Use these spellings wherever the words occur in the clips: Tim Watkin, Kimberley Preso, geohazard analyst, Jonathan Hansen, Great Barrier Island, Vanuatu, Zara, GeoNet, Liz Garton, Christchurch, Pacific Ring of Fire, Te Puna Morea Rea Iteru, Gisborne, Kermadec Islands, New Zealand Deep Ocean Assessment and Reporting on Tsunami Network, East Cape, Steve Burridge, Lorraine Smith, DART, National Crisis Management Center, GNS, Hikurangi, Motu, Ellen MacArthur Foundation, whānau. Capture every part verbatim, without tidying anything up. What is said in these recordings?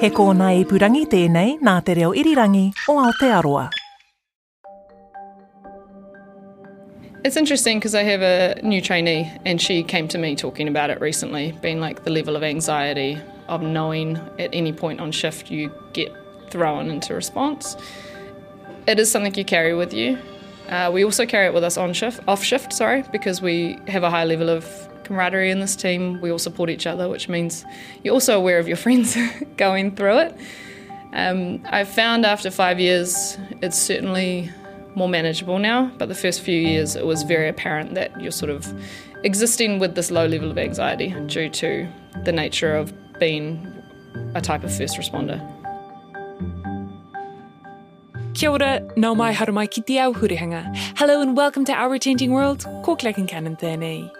He kōna e purangi tēnei nā te reo irirangi o Aotearoa. It's interesting because I have a new trainee and she came to me talking about it recently, being like the level of anxiety of knowing at any point on shift you get thrown into response. It is something you carry with you. Uh, we also carry it with us on shift, off shift, sorry, because we have a high level of camaraderie in this team. We all support each other, which means you're also aware of your friends going through it. Um, I've found after five years, it's certainly more manageable now, but the first few years it was very apparent that you're sort of existing with this low level of anxiety due to the nature of being a type of first responder. Kia ora, nau mai haru mai ki te ao hurihanga. Hello and welcome to Our Changing World, ko Kanan tēnei.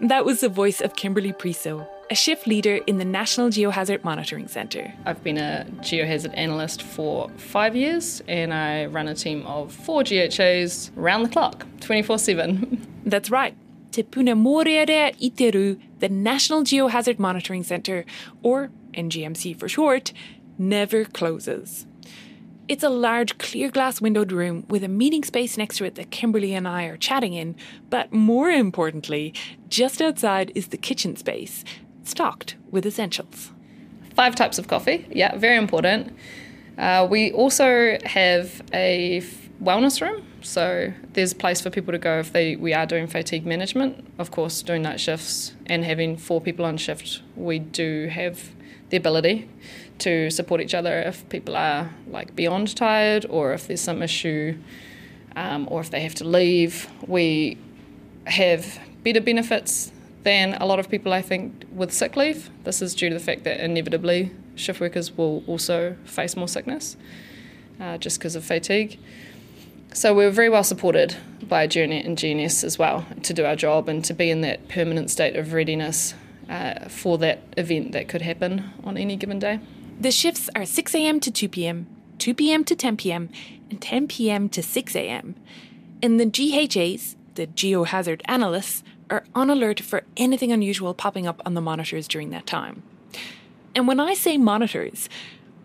That was the voice of Kimberley Preso, a shift leader in the National Geohazard Monitoring Centre. I've been a geohazard analyst for five years and I run a team of four G H As round the clock, twenty-four seven. That's right. Te Puna Morea Rea Iteru, the National Geohazard Monitoring Centre, or N G M C for short, never closes. It's a large clear glass windowed room with a meeting space next to it that Kimberley and I are chatting in, but more importantly, just outside is the kitchen space, stocked with essentials. Five types of coffee, yeah, very important. Uh, we also have a f- wellness room, so there's a place for people to go if they we are doing fatigue management. Of course, doing night shifts and having four people on shift, we do have the ability to support each other if people are like beyond tired or if there's some issue um, or if they have to leave. We have better benefits than a lot of people, I think, with sick leave. This is due to the fact that inevitably shift workers will also face more sickness uh, just because of fatigue. So we're very well supported by GeoNet and G N S as well to do our job and to be in that permanent state of readiness uh, for that event that could happen on any given day. The shifts are six a.m. to two p.m, two p.m. to ten p.m, and ten p.m. to six a.m. And the G H As, the geohazard analysts, are on alert for anything unusual popping up on the monitors during that time. And when I say monitors,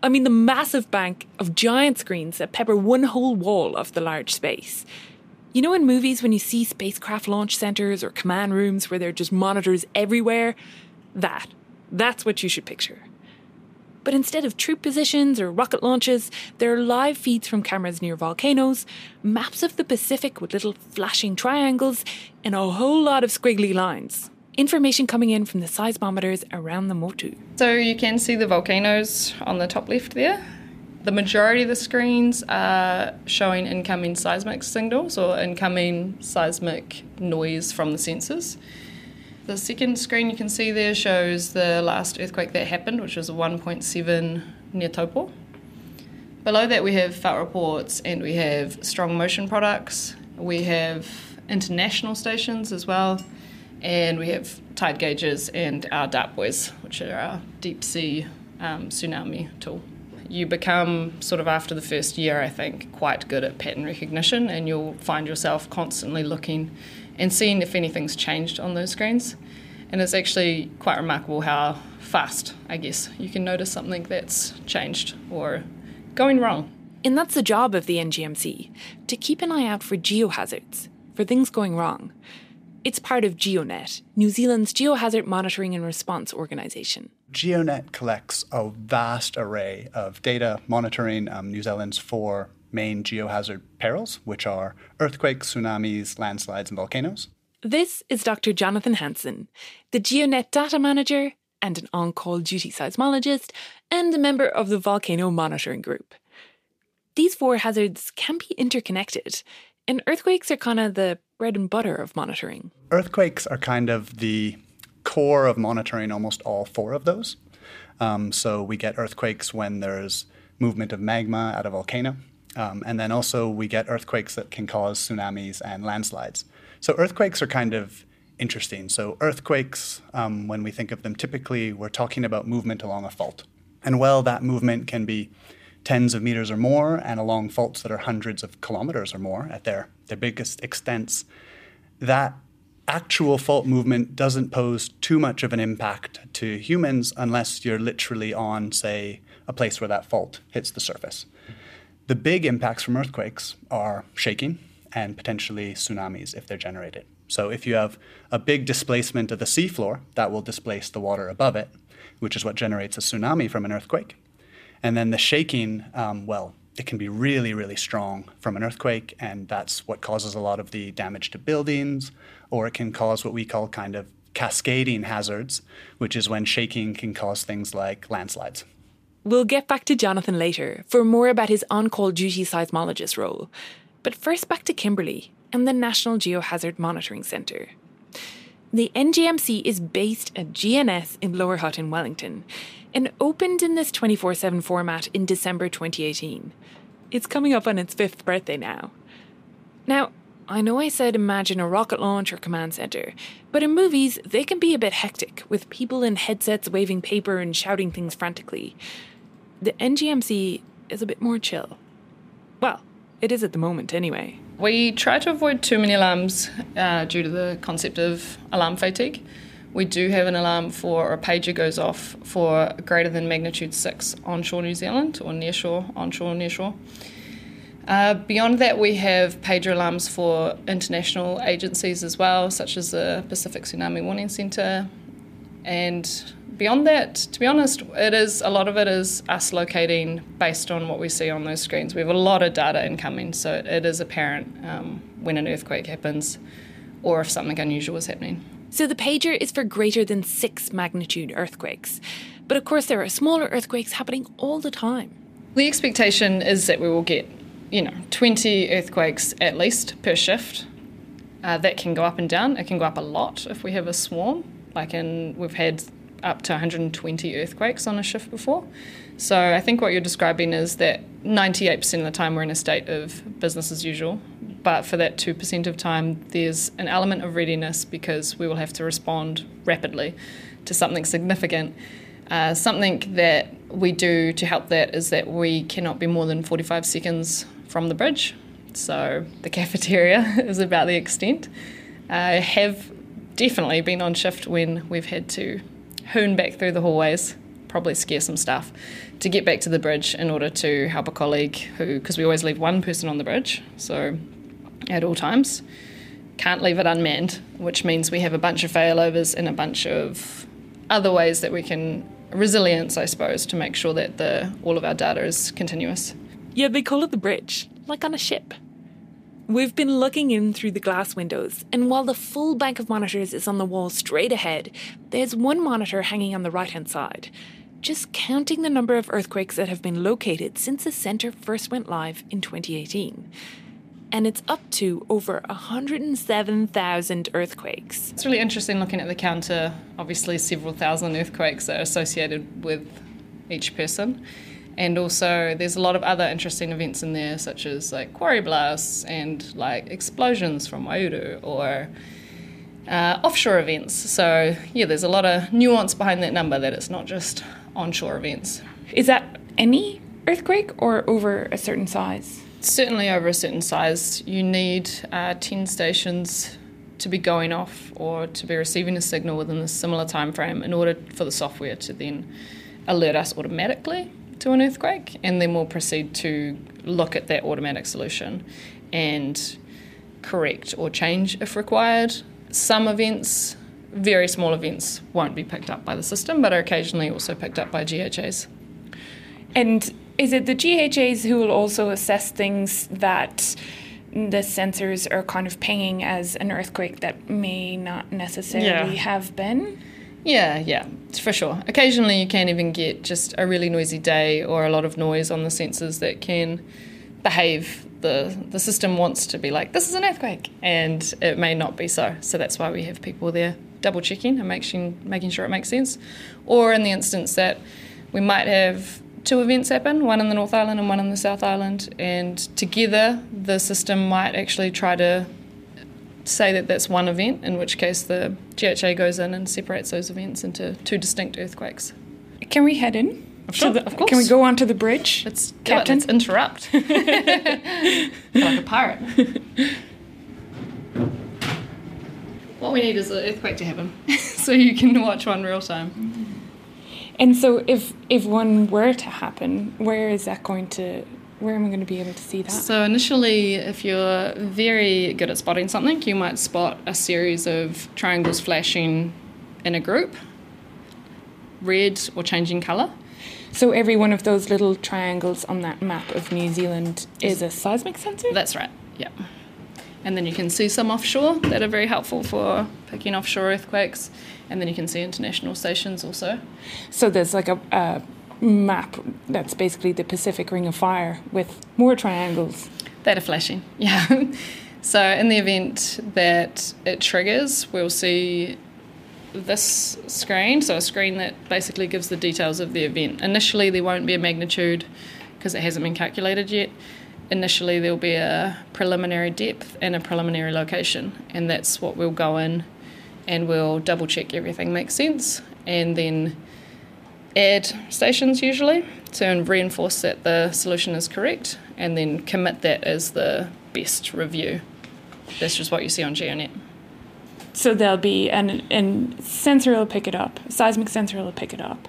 I mean the massive bank of giant screens that pepper one whole wall of the large space. You know in movies when you see spacecraft launch centres or command rooms where there are just monitors everywhere? That. That's what you should picture. But instead of troop positions or rocket launches, there are live feeds from cameras near volcanoes, maps of the Pacific with little flashing triangles, and a whole lot of squiggly lines. Information coming in from the seismometers around the Motu. So you can see the volcanoes on the top left there. The majority of the screens are showing incoming seismic signals or incoming seismic noise from the sensors. The second screen you can see there shows the last earthquake that happened, which was a one point seven near Taupo. Below that we have felt reports and we have strong motion products. We have international stations as well. And we have tide gauges and our DART buoys, which are our deep sea um, tsunami tool. You become, sort of after the first year, I think, quite good at pattern recognition and you'll find yourself constantly looking and seeing if anything's changed on those screens. And it's actually quite remarkable how fast, I guess, you can notice something that's changed or going wrong. And that's the job of the N G M C, to keep an eye out for geohazards, for things going wrong. It's part of GeoNet, New Zealand's Geohazard Monitoring and Response Organisation. GeoNet collects a vast array of data monitoring um, New Zealand's four main geohazard perils, which are earthquakes, tsunamis, landslides, and volcanoes. This is Doctor Jonathan Hansen, the GeoNet data manager and an on-call duty seismologist and a member of the Volcano Monitoring Group. These four hazards can be interconnected, and earthquakes are kind of the bread and butter of monitoring. Earthquakes are kind of the core of monitoring almost all four of those. Um, so we get earthquakes when there's movement of magma at a volcano. Um, and then also we get earthquakes that can cause tsunamis and landslides. So earthquakes are kind of interesting. So earthquakes, um, when we think of them typically, we're talking about movement along a fault. And well, that movement can be tens of meters or more, and along faults that are hundreds of kilometers or more at their, their biggest extents. That actual fault movement doesn't pose too much of an impact to humans unless you're literally on, say, a place where that fault hits the surface. The big impacts from earthquakes are shaking and potentially tsunamis if they're generated. So if you have a big displacement of the seafloor, that will displace the water above it, which is what generates a tsunami from an earthquake. And then the shaking, um, well, it can be really, really strong from an earthquake, and that's what causes a lot of the damage to buildings, or it can cause what we call kind of cascading hazards, which is when shaking can cause things like landslides. We'll get back to Jonathan later for more about his on-call duty seismologist role. But first back to Kimberley and the National Geohazard Monitoring Centre. The N G M C is based at G N S in Lower Hutt in Wellington and opened in this twenty-four seven format in December twenty eighteen. It's coming up on its fifth birthday now. Now, I know I said imagine a rocket launch or command centre, but in movies they can be a bit hectic, with people in headsets waving paper and shouting things frantically. The N G M C is a bit more chill. Well, it is at the moment anyway. We try to avoid too many alarms uh, due to the concept of alarm fatigue. We do have an alarm for, or a pager goes off for greater than magnitude six onshore New Zealand, or nearshore, onshore, nearshore. Uh, beyond that, we have pager alarms for international agencies as well, such as the Pacific Tsunami Warning Centre. And beyond that, to be honest, it is a lot of it is us locating based on what we see on those screens. We have a lot of data incoming, so it is apparent um, when an earthquake happens or if something unusual is happening. So the pager is for greater than six magnitude earthquakes. But of course there are smaller earthquakes happening all the time. The expectation is that we will get, you know, twenty earthquakes at least per shift. Uh, that can go up and down. It can go up a lot if we have a swarm, like in we've had up to one hundred twenty earthquakes on a shift before. So I think what you're describing is that ninety-eight percent of the time we're in a state of business as usual, but for that two percent of time there's an element of readiness because we will have to respond rapidly to something significant. Uh, something that we do to help that is that we cannot be more than forty-five seconds from the bridge. So the cafeteria is about the extent. I uh, have definitely been on shift when we've had to hoon back through the hallways, probably scare some staff, to get back to the bridge in order to help a colleague who, because we always leave one person on the bridge, so at all times, can't leave it unmanned, which means we have a bunch of failovers and a bunch of other ways that we can, resilience, I suppose, to make sure that the all of our data is continuous. Yeah, they call it the bridge, like on a ship. We've been looking in through the glass windows, and while the full bank of monitors is on the wall straight ahead, there's one monitor hanging on the right-hand side, just counting the number of earthquakes that have been located since the centre first went live in twenty eighteen. And it's up to over one hundred seven thousand earthquakes. It's really interesting looking at the counter. Obviously, several thousand earthquakes are associated with each person. And also there's a lot of other interesting events in there, such as like quarry blasts and like explosions from Wairu or uh, offshore events. So yeah, there's a lot of nuance behind that number, that it's not just onshore events. Is that any earthquake or over a certain size? Certainly over a certain size. You need uh, ten stations to be going off or to be receiving a signal within a similar time frame in order for the software to then alert us automatically to an earthquake, and then we'll proceed to look at that automatic solution and correct or change if required. Some events, very small events, won't be picked up by the system, but are occasionally also picked up by G H As. And is it the G H As who will also assess things that the sensors are kind of pinging as an earthquake that may not necessarily yeah. have been? Yeah, yeah, for sure. Occasionally you can even get just a really noisy day or a lot of noise on the sensors that can behave. The the system wants to be like, this is an earthquake, and it may not be so. So that's why we have people there double checking and making, making sure it makes sense. Or in the instance that we might have two events happen, one in the North Island and one in the South Island, and together the system might actually try to say that that's one event, in which case the G H A goes in and separates those events into two distinct earthquakes. Can we head in? Of, sure, the, of course. Can we go onto the bridge? Let's, Captain? Let's interrupt. Like a pirate. What we need is an earthquake to happen, so you can watch one real time. And so if if one were to happen, where is that going to... Where am I going to be able to see that? So initially, if you're very good at spotting something, you might spot a series of triangles flashing in a group, red or changing colour. So every one of those little triangles on that map of New Zealand is a seismic sensor? That's right, yeah. And then you can see some offshore that are very helpful for picking offshore earthquakes. And then you can see international stations also. So there's like a... a map that's basically the Pacific Ring of Fire with more triangles that are flashing, yeah. So in the event that it triggers, we'll see this screen, so a screen that basically gives the details of the event. Initially there won't be a magnitude because it hasn't been calculated yet. Initially there'll be a preliminary depth and a preliminary location, and that's what we'll go in and we'll double check everything makes sense, and then add stations usually to reinforce that the solution is correct, and then commit that as the best review. That's just what you see on GeoNet. So there'll be an, an sensor will pick it up, a seismic sensor will pick it up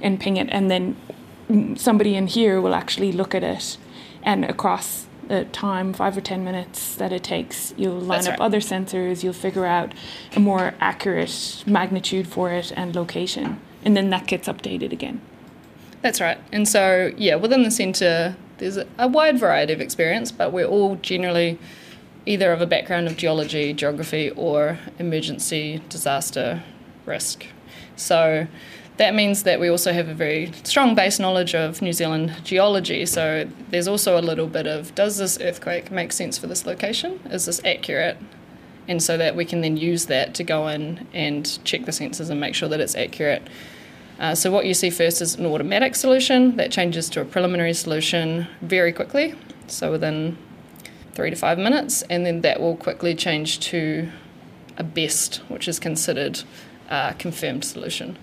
and ping it, and then somebody in here will actually look at it, and across the time, five or ten minutes that it takes, you'll line That's up right. other sensors, you'll figure out a more accurate magnitude for it and location. And then that gets updated again. That's right. And so, yeah, within the centre, there's a, a wide variety of experience, but we're all generally either of a background of geology, geography, or emergency disaster risk. So that means that we also have a very strong base knowledge of New Zealand geology. So there's also a little bit of, does this earthquake make sense for this location? Is this accurate? And so that we can then use that to go in and check the sensors and make sure that it's accurate. Uh, so what you see first is an automatic solution that changes to a preliminary solution very quickly, so within three to five minutes, and then that will quickly change to a best, which is considered a confirmed solution.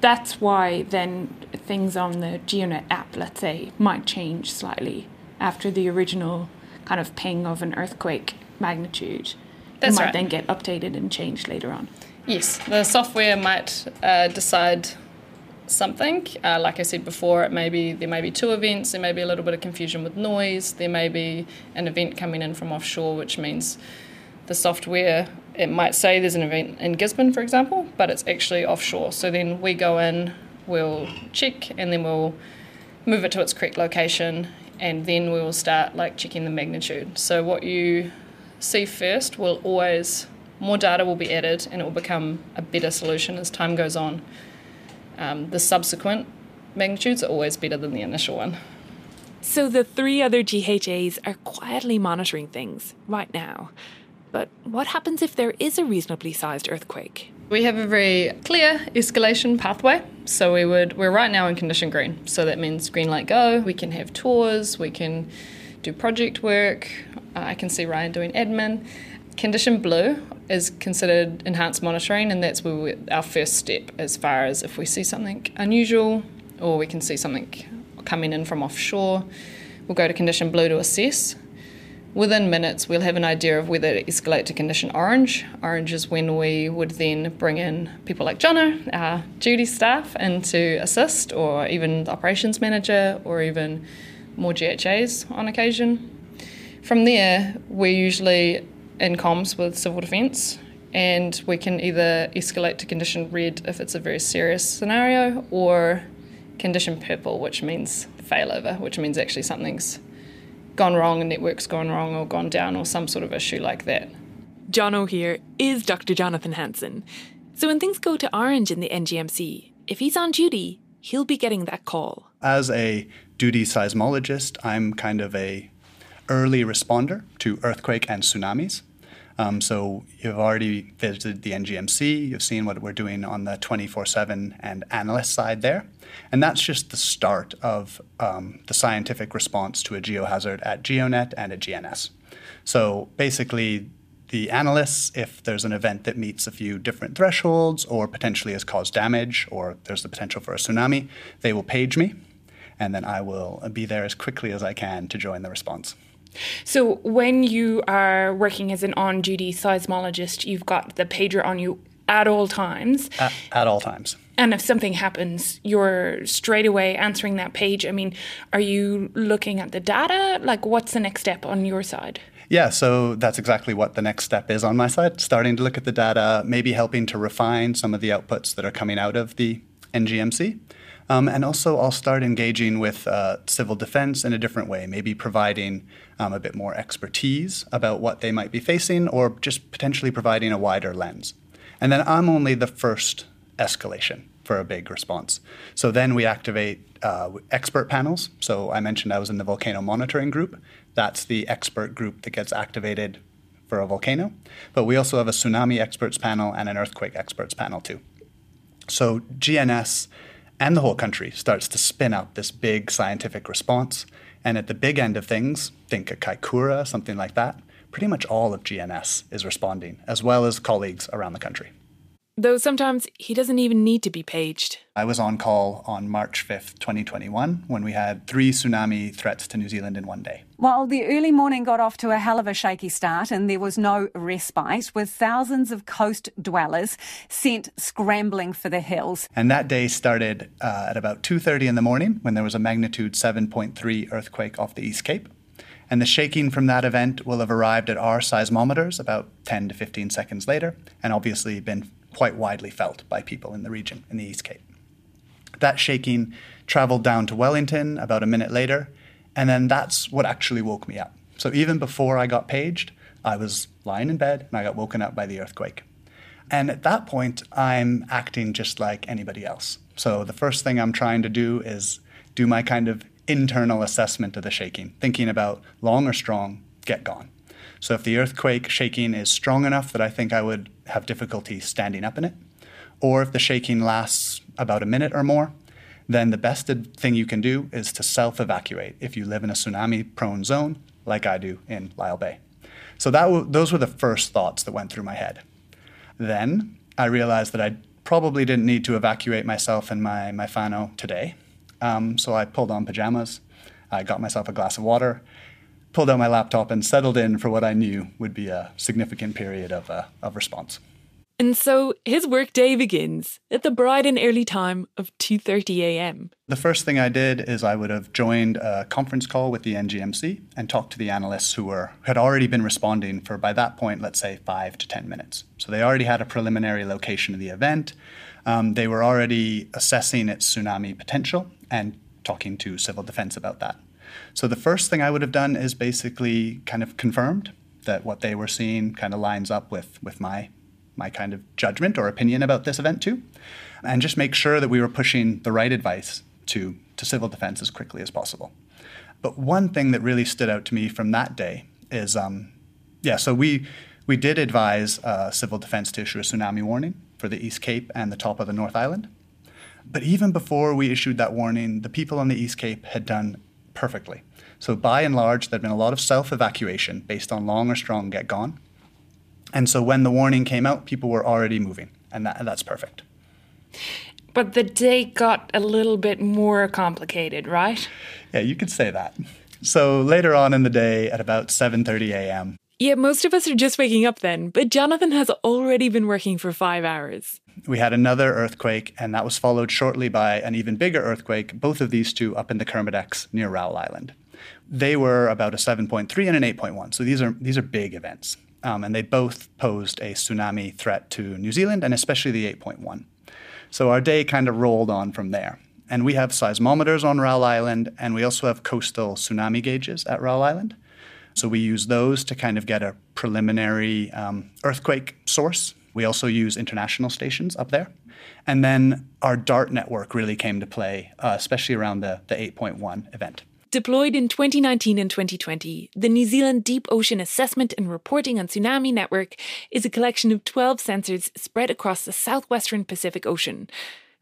That's why then things on the GeoNet app, let's say, might change slightly after the original kind of ping of an earthquake magnitude. That's might right. then get updated and changed later on. Yes, the software might uh, decide something. Uh, like I said before, it may be, there may be two events, there may be a little bit of confusion with noise, there may be an event coming in from offshore, which means the software, it might say there's an event in Gisborne, for example, but it's actually offshore. So then we go in, we'll check, and then we'll move it to its correct location, and then we'll start like checking the magnitude. So what you... see first will always, more data will be added and it will become a better solution as time goes on. Um, the subsequent magnitudes are always better than the initial one. So the three other G H As are quietly monitoring things right now. But what happens if there is a reasonably sized earthquake? We have a very clear escalation pathway. So we would, we're right now in condition green. So that means green light go, we can have tours, we can do project work, uh, I can see Ryan doing admin. Condition blue is considered enhanced monitoring, and that's where we, our first step as far as if we see something unusual or we can see something coming in from offshore, we'll go to condition blue to assess. Within minutes we'll have an idea of whether to escalate to condition orange. Orange is when we would then bring in people like Jono, our duty staff, and to assist, or even the operations manager, or even more G H As on occasion. From there, we're usually in comms with civil defence, and we can either escalate to condition red if it's a very serious scenario, or condition purple, which means failover, which means actually something's gone wrong, a network's gone wrong or gone down or some sort of issue like that. Jono here is Doctor Jonathan Hansen. So when things go to orange in the N G M C, if he's on duty, he'll be getting that call. As a duty seismologist, I'm kind of a early responder to earthquake and tsunamis. Um, so you've already visited the N G M C, you've seen what we're doing on the twenty-four seven and analyst side there. And that's just the start of um, the scientific response to a geohazard at GeoNet and at G N S. So basically, the analysts, if there's an event that meets a few different thresholds or potentially has caused damage or there's the potential for a tsunami, they will page me, and then I will be there as quickly as I can to join the response. So when you are working as an on-duty seismologist, you've got the pager on you at all times? At, at all times. And if something happens, you're straight away answering that page. I mean, are you looking at the data? Like, what's the next step on your side? Yeah, so that's exactly what the next step is on my side, starting to look at the data, maybe helping to refine some of the outputs that are coming out of the N G M C. Um, and also I'll start engaging with uh, civil defense in a different way, maybe providing um, a bit more expertise about what they might be facing or just potentially providing a wider lens. And then I'm only the first escalation for a big response. So then we activate uh, expert panels. So I mentioned I was in the Volcano Monitoring Group. That's the expert group that gets activated for a volcano. But we also have a tsunami experts panel and an earthquake experts panel too. So G N S and the whole country starts to spin up this big scientific response. And at the big end of things, think a Kaikoura, something like that, pretty much all of G N S is responding, as well as colleagues around the country. Though sometimes he doesn't even need to be paged. I was on call on March fifth, twenty twenty-one, when we had three tsunami threats to New Zealand in one day. While the early morning got off to a hell of a shaky start and there was no respite, with thousands of coast dwellers sent scrambling for the hills. And that day started uh, at about two thirty in the morning when there was a magnitude seven point three earthquake off the East Cape. And the shaking from that event will have arrived at our seismometers about ten to fifteen seconds later and obviously been quite widely felt by people in the region, in the East Cape. That shaking traveled down to Wellington about a minute later, and then that's what actually woke me up. So even before I got paged, I was lying in bed and I got woken up by the earthquake. And at that point, I'm acting just like anybody else. So the first thing I'm trying to do is do my kind of internal assessment of the shaking, thinking about long or strong, get gone. So if the earthquake shaking is strong enough that I think I would have difficulty standing up in it, or if the shaking lasts about a minute or more, then the best thing you can do is to self-evacuate if you live in a tsunami-prone zone like I do in Lyle Bay. So that w- those were the first thoughts that went through my head. Then I realized that I probably didn't need to evacuate myself and my, my whānau today. Um, so I pulled on pajamas, I got myself a glass of water, pulled out my laptop and settled in for what I knew would be a significant period of uh, of response. And so his workday begins at the bright and early time of two thirty a.m. The first thing I did is I would have joined a conference call with the N G M C and talked to the analysts who were had already been responding for, by that point, let's say five to ten minutes. So they already had a preliminary location of the event. Um, they were already assessing its tsunami potential and talking to civil defense about that. So the first thing I would have done is basically kind of confirmed that what they were seeing kind of lines up with, with my, my kind of judgment or opinion about this event too, and just make sure that we were pushing the right advice to, to civil defense as quickly as possible. But one thing that really stood out to me from that day is, um, yeah, so we, we did advise uh, civil defense to issue a tsunami warning for the East Cape and the top of the North Island. But even before we issued that warning, the people on the East Cape had done perfectly. So by and large, there'd been a lot of self-evacuation based on long or strong get gone. And so when the warning came out, people were already moving, and that, that's perfect. But the day got a little bit more complicated, right? Yeah, you could say that. So later on in the day at about seven thirty a.m. Yeah, most of us are just waking up then, but Jonathan has already been working for five hours. We had another earthquake, and that was followed shortly by an even bigger earthquake, both of these two up in the Kermadecs near Raoul Island. They were about a seven point three and an eight point one, so these are these are big events. Um, and they both posed a tsunami threat to New Zealand, and especially the eight point one. So our day kind of rolled on from there. And we have seismometers on Raoul Island, and we also have coastal tsunami gauges at Raoul Island. So we use those to kind of get a preliminary um, earthquake source. We also use international stations up there. And then our DART network really came to play, uh, especially around the, the eight point one event. Deployed in twenty nineteen and twenty twenty, the New Zealand Deep Ocean Assessment and Reporting on Tsunami Network is a collection of twelve sensors spread across the southwestern Pacific Ocean,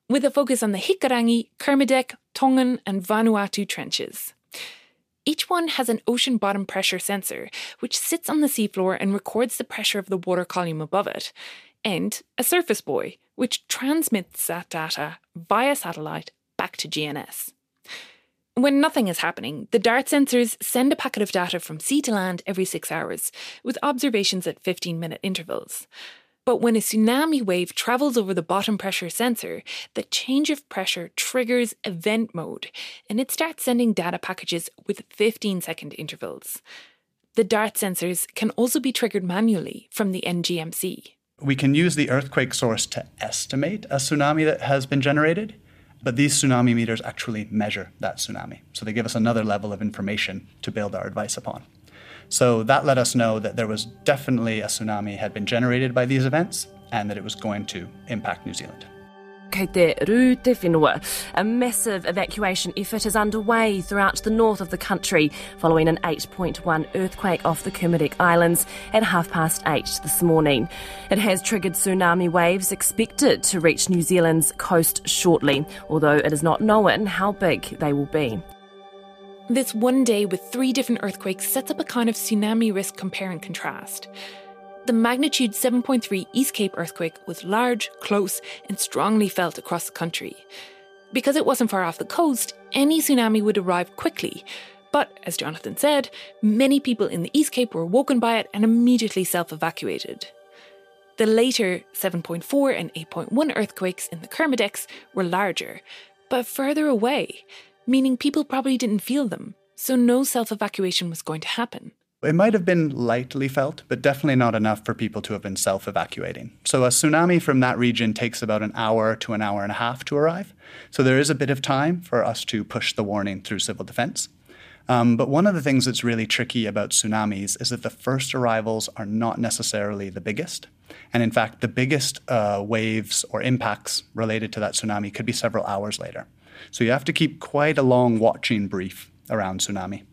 with a focus on the Hikurangi, Kermadec, Tongan and Vanuatu trenches. Each one has an ocean bottom pressure sensor, which sits on the seafloor and records the pressure of the water column above it, and a surface buoy, which transmits that data via satellite back to G N S. When nothing is happening, the DART sensors send a packet of data from sea to land every six hours, with observations at fifteen-minute intervals. But when a tsunami wave travels over the bottom pressure sensor, the change of pressure triggers event mode, and it starts sending data packages with fifteen-second intervals. The DART sensors can also be triggered manually from the N G M C. We can use the earthquake source to estimate a tsunami that has been generated, but these tsunami meters actually measure that tsunami. So they give us another level of information to build our advice upon. So that let us know that there was definitely a tsunami had been generated by these events and that it was going to impact New Zealand. Kei te Ru te Whenua. A massive evacuation effort is underway throughout the north of the country following an eight point one earthquake off the Kermadec Islands at half past eight this morning. It has triggered tsunami waves expected to reach New Zealand's coast shortly, although it is not known how big they will be. This one day with three different earthquakes sets up a kind of tsunami risk compare and contrast. The magnitude seven point three East Cape earthquake was large, close, and strongly felt across the country. Because it wasn't far off the coast, any tsunami would arrive quickly. But, as Jonathan said, many people in the East Cape were woken by it and immediately self-evacuated. The later seven point four and eight point one earthquakes in the Kermadecs were larger, but further away, meaning people probably didn't feel them, so no self-evacuation was going to happen. It might have been lightly felt, but definitely not enough for people to have been self-evacuating. So a tsunami from that region takes about an hour to an hour and a half to arrive. So there is a bit of time for us to push the warning through civil defense. Um, but one of the things that's really tricky about tsunamis is that the first arrivals are not necessarily the biggest. And in fact, the biggest uh, waves or impacts related to that tsunami could be several hours later. So you have to keep quite a long watching brief around tsunami.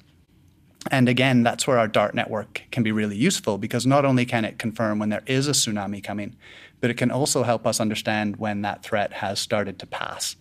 And again, that's where our DART network can be really useful, because not only can it confirm when there is a tsunami coming, but it can also help us understand when that threat has started to pass.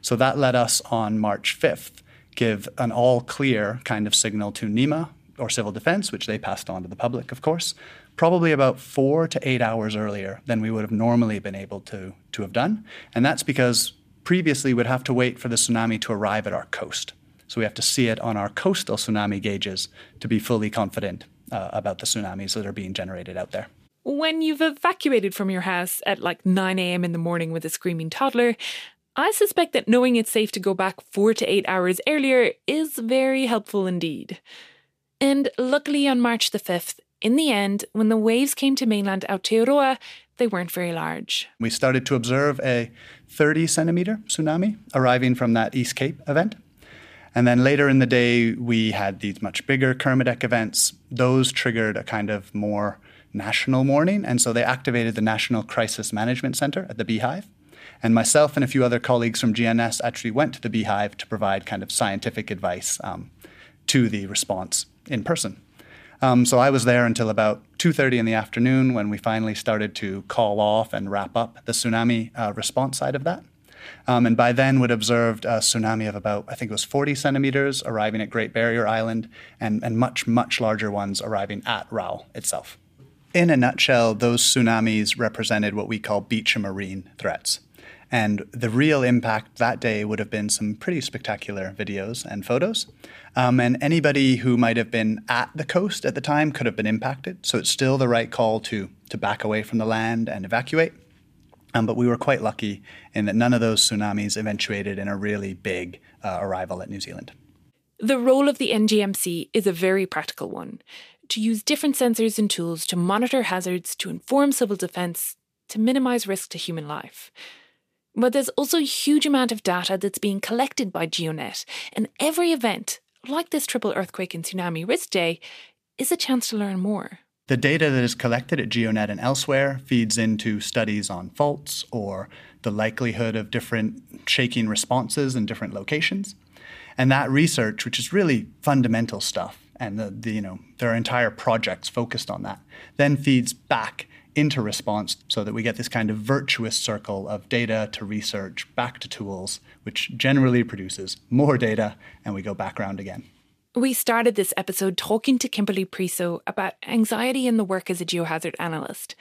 So that let us, on March fifth, give an all-clear kind of signal to NEMA, or Civil Defense, which they passed on to the public, of course, probably about four to eight hours earlier than we would have normally been able to, to have done. And that's because previously we'd have to wait for the tsunami to arrive at our coast. So we have to see it on our coastal tsunami gauges to be fully confident uh, about the tsunamis that are being generated out there. When you've evacuated from your house at like nine a.m. in the morning with a screaming toddler, I suspect that knowing it's safe to go back four to eight hours earlier is very helpful indeed. And luckily on March the fifth, in the end, when the waves came to mainland Aotearoa, they weren't very large. We started to observe a thirty centimetre tsunami arriving from that East Cape event. And then later in the day, we had these much bigger Kermadec events. Those triggered a kind of more national warning. And so they activated the National Crisis Management Center at the Beehive. And myself and a few other colleagues from G N S actually went to the Beehive to provide kind of scientific advice um, to the response in person. Um, so I was there until about two thirty in the afternoon when we finally started to call off and wrap up the tsunami uh, response side of that. Um, and by then we'd observed a tsunami of about, I think it was forty centimetres, arriving at Great Barrier Island, and, and much, much larger ones arriving at Raoul itself. In a nutshell, those tsunamis represented what we call beach and marine threats. And the real impact that day would have been some pretty spectacular videos and photos. Um, and anybody who might have been at the coast at the time could have been impacted. So it's still the right call to, to back away from the land and evacuate. Um, but we were quite lucky in that none of those tsunamis eventuated in a really big uh, arrival at New Zealand. The role of the N G M C is a very practical one, to use different sensors and tools to monitor hazards, to inform civil defence, to minimise risk to human life. But there's also a huge amount of data that's being collected by GeoNet, and every event, like this triple earthquake and tsunami risk day, is a chance to learn more. The data that is collected at GeoNet and elsewhere feeds into studies on faults or the likelihood of different shaking responses in different locations. And that research, which is really fundamental stuff, and the, the you know there are entire projects focused on that, then feeds back into response so that we get this kind of virtuous circle of data to research back to tools, which generally produces more data, and we go back around again. We started this episode talking to Kimberley Preso about anxiety in the work as a geohazard analyst.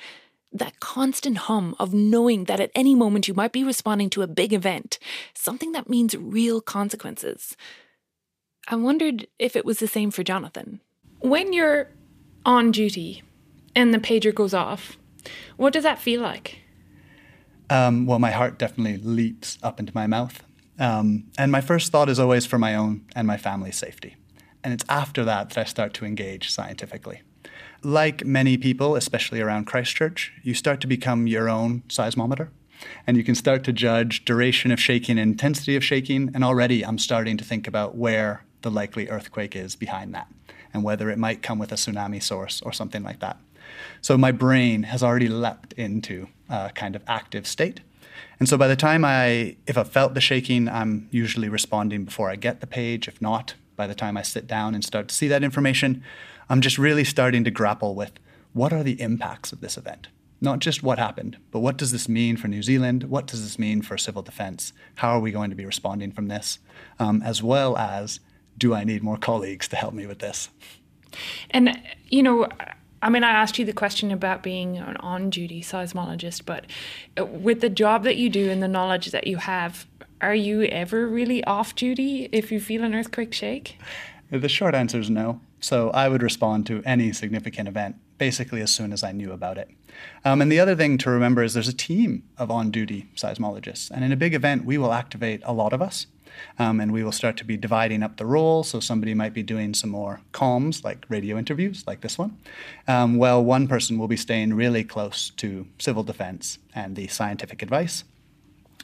That constant hum of knowing that at any moment you might be responding to a big event, something that means real consequences. I wondered if it was the same for Jonathan. When you're on duty and the pager goes off, what does that feel like? Um, well, my heart definitely leaps up into my mouth. Um, and my first thought is always for my own and my family's safety. And it's after that that I start to engage scientifically. Like many people, especially around Christchurch, you start to become your own seismometer, and you can start to judge duration of shaking and intensity of shaking. And already I'm starting to think about where the likely earthquake is behind that and whether it might come with a tsunami source or something like that. So my brain has already leapt into a kind of active state. And so by the time I, if I felt the shaking, I'm usually responding before I get the page. If not, by the time I sit down and start to see that information, I'm just really starting to grapple with what are the impacts of this event? Not just what happened, but what does this mean for New Zealand? What does this mean for civil defence? How are we going to be responding from this? Um, as well as, do I need more colleagues to help me with this? And, you know, I mean, I asked you the question about being an on-duty seismologist, but with the job that you do and the knowledge that you have, are you ever really off duty if you feel an earthquake shake? The short answer is no. So I would respond to any significant event basically as soon as I knew about it. Um, and the other thing to remember is there's a team of on-duty seismologists. And in a big event, we will activate a lot of us. Um, and we will start to be dividing up the role. So somebody might be doing some more comms, like radio interviews, like this one. Um, well, one person will be staying really close to civil defense and the scientific advice.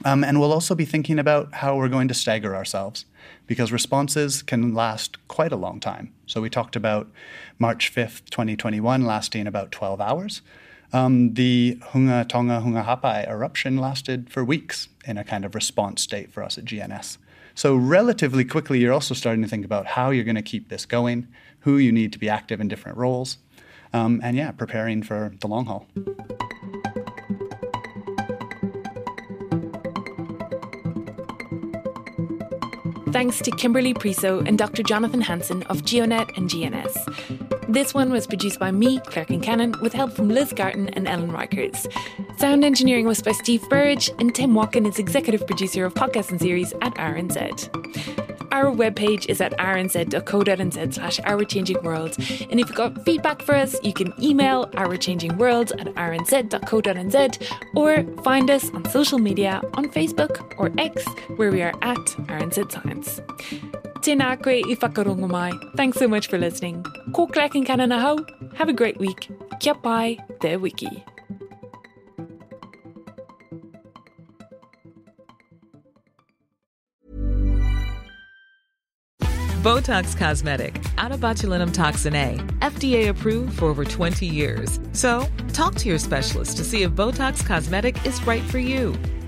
Um, and we'll also be thinking about how we're going to stagger ourselves, because responses can last quite a long time. So we talked about March fifth, twenty twenty-one, lasting about twelve hours. Um, the Hunga Tonga Hunga Ha'apai eruption lasted for weeks in a kind of response state for us at G N S. So relatively quickly, you're also starting to think about how you're going to keep this going, who you need to be active in different roles, um, and, yeah, preparing for the long haul. Thanks to Kimberley Preso and Doctor Jonathan Hansen of GeoNet and G N S. This one was produced by me, Claire Kincannon, with help from Liz Garton and Ellen Rikers. Sound engineering was by Steve Burridge, and Tim Watkin is executive producer of podcasts and series at R N Z. Our webpage is at rnz.co.nz slash ourchangingworld. And if you've got feedback for us, you can email ourchangingworld at rnz.co.nz or find us on social media on Facebook or X, where we are at R N Z Science. Tēnā koe I whakarongo mai. Thanks so much for listening. Ko Claire Kincannon ahau. Have a great week. Kia pai, te wiki. Botox Cosmetic, out of botulinum toxin A, F D A approved for over twenty years. So, talk to your specialist to see if Botox Cosmetic is right for you.